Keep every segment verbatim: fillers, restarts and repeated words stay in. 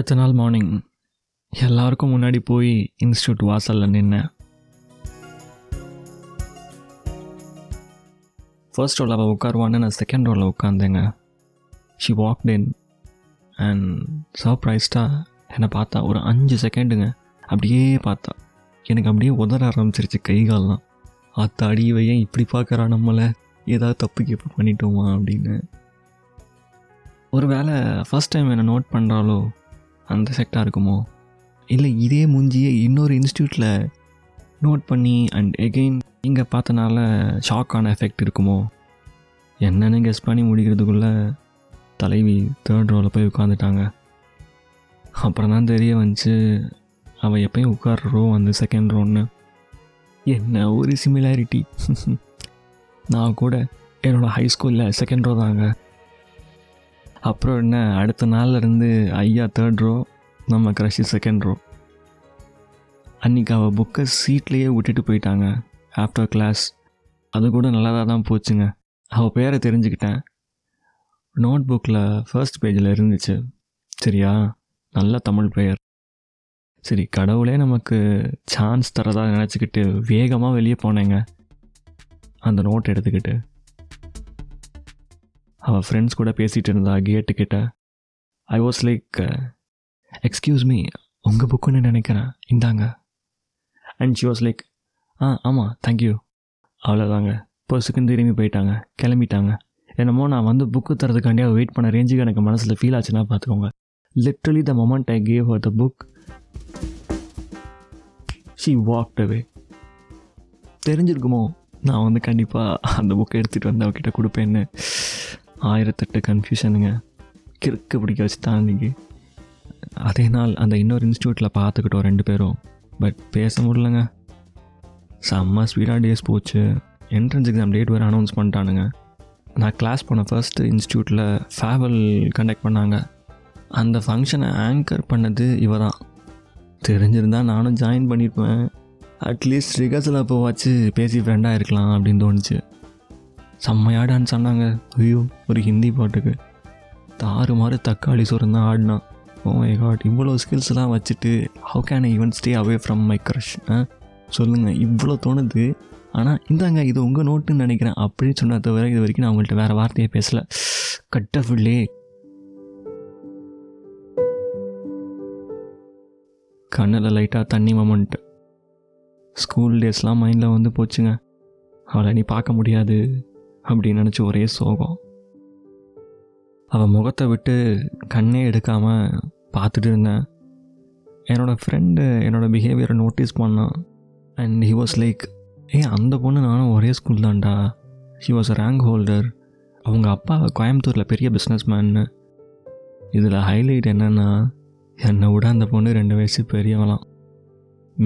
அடுத்த நாள் மார்னிங் எல்லாருக்கும் முன்னாடி போய் இன்ஸ்டியூட் வாசலில் நின்னேன். ஃபர்ஸ்ட் ரோவில் அவள் உட்காருவான்னு நான் செகண்ட் ரோவில் உட்காந்தேங்க. ஷி வாக்ட் இன் அண்ட் சர்ப்ரைஸ்டாக என்னை பார்த்தா. ஒரு அஞ்சு செகண்டுங்க அப்படியே பார்த்தா. எனக்கு அப்படியே உதற ஆரம்பிச்சிருச்சு கைகாலெலாம். அத்த அடிவையே இப்படி பார்க்குறா, நம்மளை ஏதாவது தப்பு கேப்பு பண்ணிட்டோமா அப்படின்னு. ஒரு வேளை ஃபஸ்ட் டைம் என்னை நோட் பண்ணுறாலோ அந்த செக்டாக இருக்குமோ, இல்லை இதே மூஞ்சியே இன்னொரு இன்ஸ்டியூட்டில் நோட் பண்ணி அண்ட் எகெயின் இங்கே பார்த்தனால ஷாக்கான எஃபெக்ட் இருக்குமோ என்னென்னு கெஸ் பண்ணி முடிக்கிறதுக்குள்ளே தலைவி தேர்ட் ரோவில் போய் உட்காந்துட்டாங்க. அப்புறம் தான் தெரிய வந்துச்சு அவள் எப்பயும் உட்கார்ற ரோ வந்து செகண்ட் ரோன்னு. என்ன ஒரு சிமிலாரிட்டி! நான் கூட என்னோடய ஹைஸ்கூலில் செகண்ட் ரோ தாங்க. அப்புறம் என்ன, அடுத்த நாள்லேருந்து ஐயா தேர்ட் ரோ, நம்ம க்ரஷ் செகண்ட் ரோ. அன்றைக்கி அவள் புக்கை சீட்லேயே விட்டுட்டு போயிட்டாங்க ஆஃப்டர் கிளாஸ். அது கூட நல்லதாக தான் போச்சுங்க. அவள் பேரை தெரிஞ்சுக்கிட்டேன். நோட் புக்கில் ஃபர்ஸ்ட் பேஜில் இருந்துச்சு. சரியா, நல்ல தமிழ் பெயர். சரி, கடவுளே நமக்கு சான்ஸ் தரதா நினச்சிக்கிட்டு வேகமாக வெளியே போனேங்க. அந்த நோட் எடுத்துக்கிட்டு அவள் ஃப்ரெண்ட்ஸ் கூட பேசிகிட்டு இருந்தா கேட்டுக்கிட்ட. I was like, excuse me, உங்கள் புக்குன்னு நினைக்கிறேன், இந்தாங்க. அண்ட் ஷி வாஸ் லைக், ஆ ஆமாம், தேங்க்யூ. அவ்வளோதாங்க, பர்ஸுக்குன்னு திரும்பி போயிட்டாங்க, கிளம்பிட்டாங்க. என்னமோ நான் வந்து புக்கு தரதுக்காண்டியாக வெயிட் பண்ண ரேஞ்சுக்கு எனக்கு மனசில் ஃபீல் ஆச்சுன்னா பார்த்துக்கோங்க. Literally the moment I gave her the book, she walked away. தெரிஞ்சிருக்குமோ நான் வந்து கண்டிப்பாக அந்த புக்கை எடுத்துகிட்டு வந்து அவகிட்ட கொடுப்பேன்னு. ஆயிரத்தெட்டு கன்ஃபியூஷனுங்க, கிறுக்கு பிடிக்க வச்சு தான் அன்றைக்கி. அதே நாள் அந்த இன்னொரு இன்ஸ்டியூட்டில் பார்த்துக்கிட்டோம் ரெண்டு பேரும், பட் பேச முடியலங்க. செம்ம ஸ்பீடாக டேஸ் போச்சு. என்ட்ரன்ஸ் எக்ஸாம் டேட் வேறு அனௌன்ஸ் பண்ணிட்டானுங்க. நான் கிளாஸ் போன ஃபர்ஸ்ட்டு இன்ஸ்டியூட்டில் ஃபேர்வெல் கண்டக்ட் பண்ணாங்க. அந்த ஃபங்க்ஷனை ஆங்கர் பண்ணது இவ தான். தெரிஞ்சிருந்தால் நானும் ஜாயின் பண்ணியிருப்பேன். அட்லீஸ்ட் ரிகர்சல் அப்போவாச்சு பேசி ஃப்ரெண்டாக இருக்கலாம் அப்படின்னு தோணுச்சு. செம்மையாக டான்ஸ் ஆனாங்க. ஐயோ, ஒரு ஹிந்தி பாட்டுக்கு தாறு மாறு தக்காளி சோறும் தான் ஆடினான். ஓ மை காட், இவ்வளோ ஸ்கில்ஸ்லாம் வச்சுட்டு how can I even stay away from my crush? சொல்லுங்கள், இவ்வளோ தோணுது. ஆனால் இந்தாங்க, இது உங்கள் நோட்டுன்னு நினைக்கிறேன் அப்படின்னு சொன்ன தவிர இது வரைக்கும் நான் உங்கள்கிட்ட வேறு வார்த்தையே பேசலை. கட்ட ஃபுல்லே கண்ணில் லைட்டாக தண்ணி மொமெண்ட். ஸ்கூல் டேஸ்லாம் மைண்டில் வந்து போச்சுங்க. அவளை நீ பார்க்க முடியாது அப்படின்னு நினச்சி ஒரே சோகம். அவள் முகத்தை விட்டு கண்ணே எடுக்காமல் பார்த்துட்டு இருந்தேன். என்னோடய ஃப்ரெண்டு என்னோடய பிஹேவியரை நோட்டீஸ் பண்ணான். அண்ட் ஹி வாஸ் லைக், ஏ அந்த பொண்ணு நானும் ஒரே ஸ்கூல் தான்டா. He was a rank holder. அவங்க அப்பா கோயம்புத்தூரில் பெரிய பிஸ்னஸ் மேன்னு. இதில் ஹைலைட் என்னென்னா, என்னை விட அந்த பொண்ணு ரெண்டு வயசு பெரியவளாம்.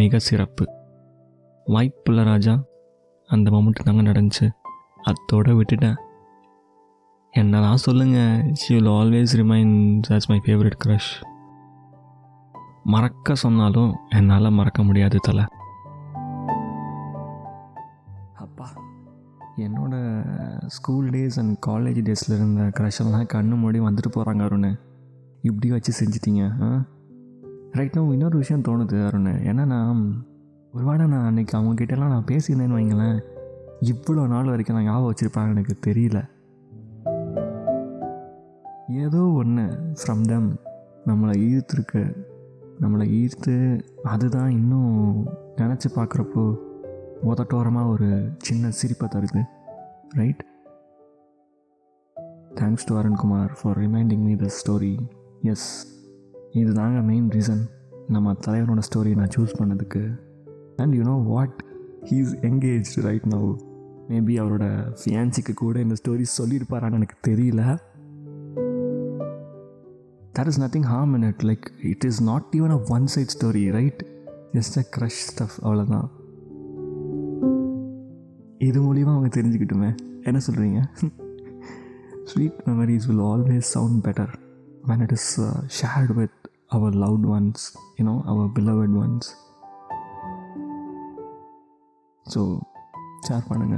மிக சிறப்பு. வாய்ப்புள்ள ராஜா, அந்த மம்முட்டு தாங்க நடந்துச்சு. அத்தோடு விட்டுட்டேன். என்னதான் சொல்லுங்கள், she will always remains as my favourite crush. மறக்க சொன்னாலும் என்னால் மறக்க முடியாது தலை. அப்பா, என்னோடய ஸ்கூல் டேஸ் அண்ட் காலேஜ் டேஸில் இருந்த க்ரஷெல்லாம் கண்ணு மூடி வந்துட்டு போகிறாங்க அருண். இப்படி வச்சு செஞ்சிட்டிங்க. ஆ ரைட், நான் இன்னொரு விஷயம் தோணுது அருண். ஏன்னா நான் ஒரு வாடகை நான் அன்றைக்கி அவங்கக்கிட்டலாம் நான் பேசியிருந்தேன்னு வைங்களேன், இவ்வளோ நாள் வரைக்கும் நான் ஞாபகம் வச்சுருப்பாங்கன்னு எனக்கு தெரியல. ஏதோ ஒன்று ஃப்ரம் தெம் நம்மளை ஈர்த்துருக்கு. நம்மளை ஈர்த்து அதுதான் இன்னும் நினச்சி பார்க்குறப்போ உதட்டோரமாக ஒரு சின்ன சிரிப்பை தருது. Right, thanks to Arunkumar for reminding me the story. Yes, இது தாங்க மெயின் ரீசன் நம்ம தலைவனோட ஸ்டோரி நான் சூஸ் பண்ணதுக்கு. And you know what, he is engaged right now. Maybe அவரோட ஃபியான்சிக்கு கூட இந்த ஸ்டோரி சொல்லியிருப்பாரான்னு எனக்கு தெரியல. That is nothing harm in it. Like it is not even a one side story, right? Just a crush stuff, அவ்வளோதான். இது மூலிமா அவங்க தெரிஞ்சுக்கிட்டுமே, என்ன சொல்கிறீங்க? Sweet memories will always sound better when it is uh, shared with our loved ones, you know, our beloved ones. So share பண்ணுங்க.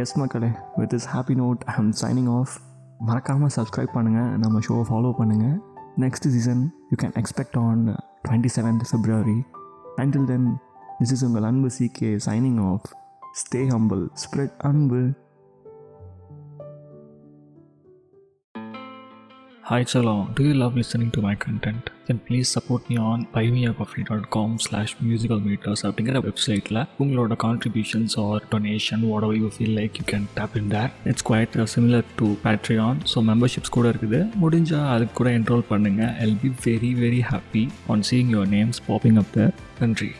Yes மக்களே, with this happy note I am signing off. மறக்காம subscribe பண்ணுங்க, நம்ம ஷோவை follow பண்ணுங்க. Next season you can expect on twenty-seventh February. Until then, this is உங்கள் அன்பு C K signing off. Stay humble, spread அன்பு. Hi Chalon, do you love listening to my content? Then please support me on buy me a coffee dot com slash musical meters அப்படிங்கிற websiteல உங்களோட contributions or donation, whatever you feel like, you can tap in there. It's quite uh, similar to Patreon, so memberships கூட இருக்குது. முடிஞ்சா அதுக்கு கூட enroll பண்ணுங்க. I'll be very very happy on seeing your names popping up there. நன்றி.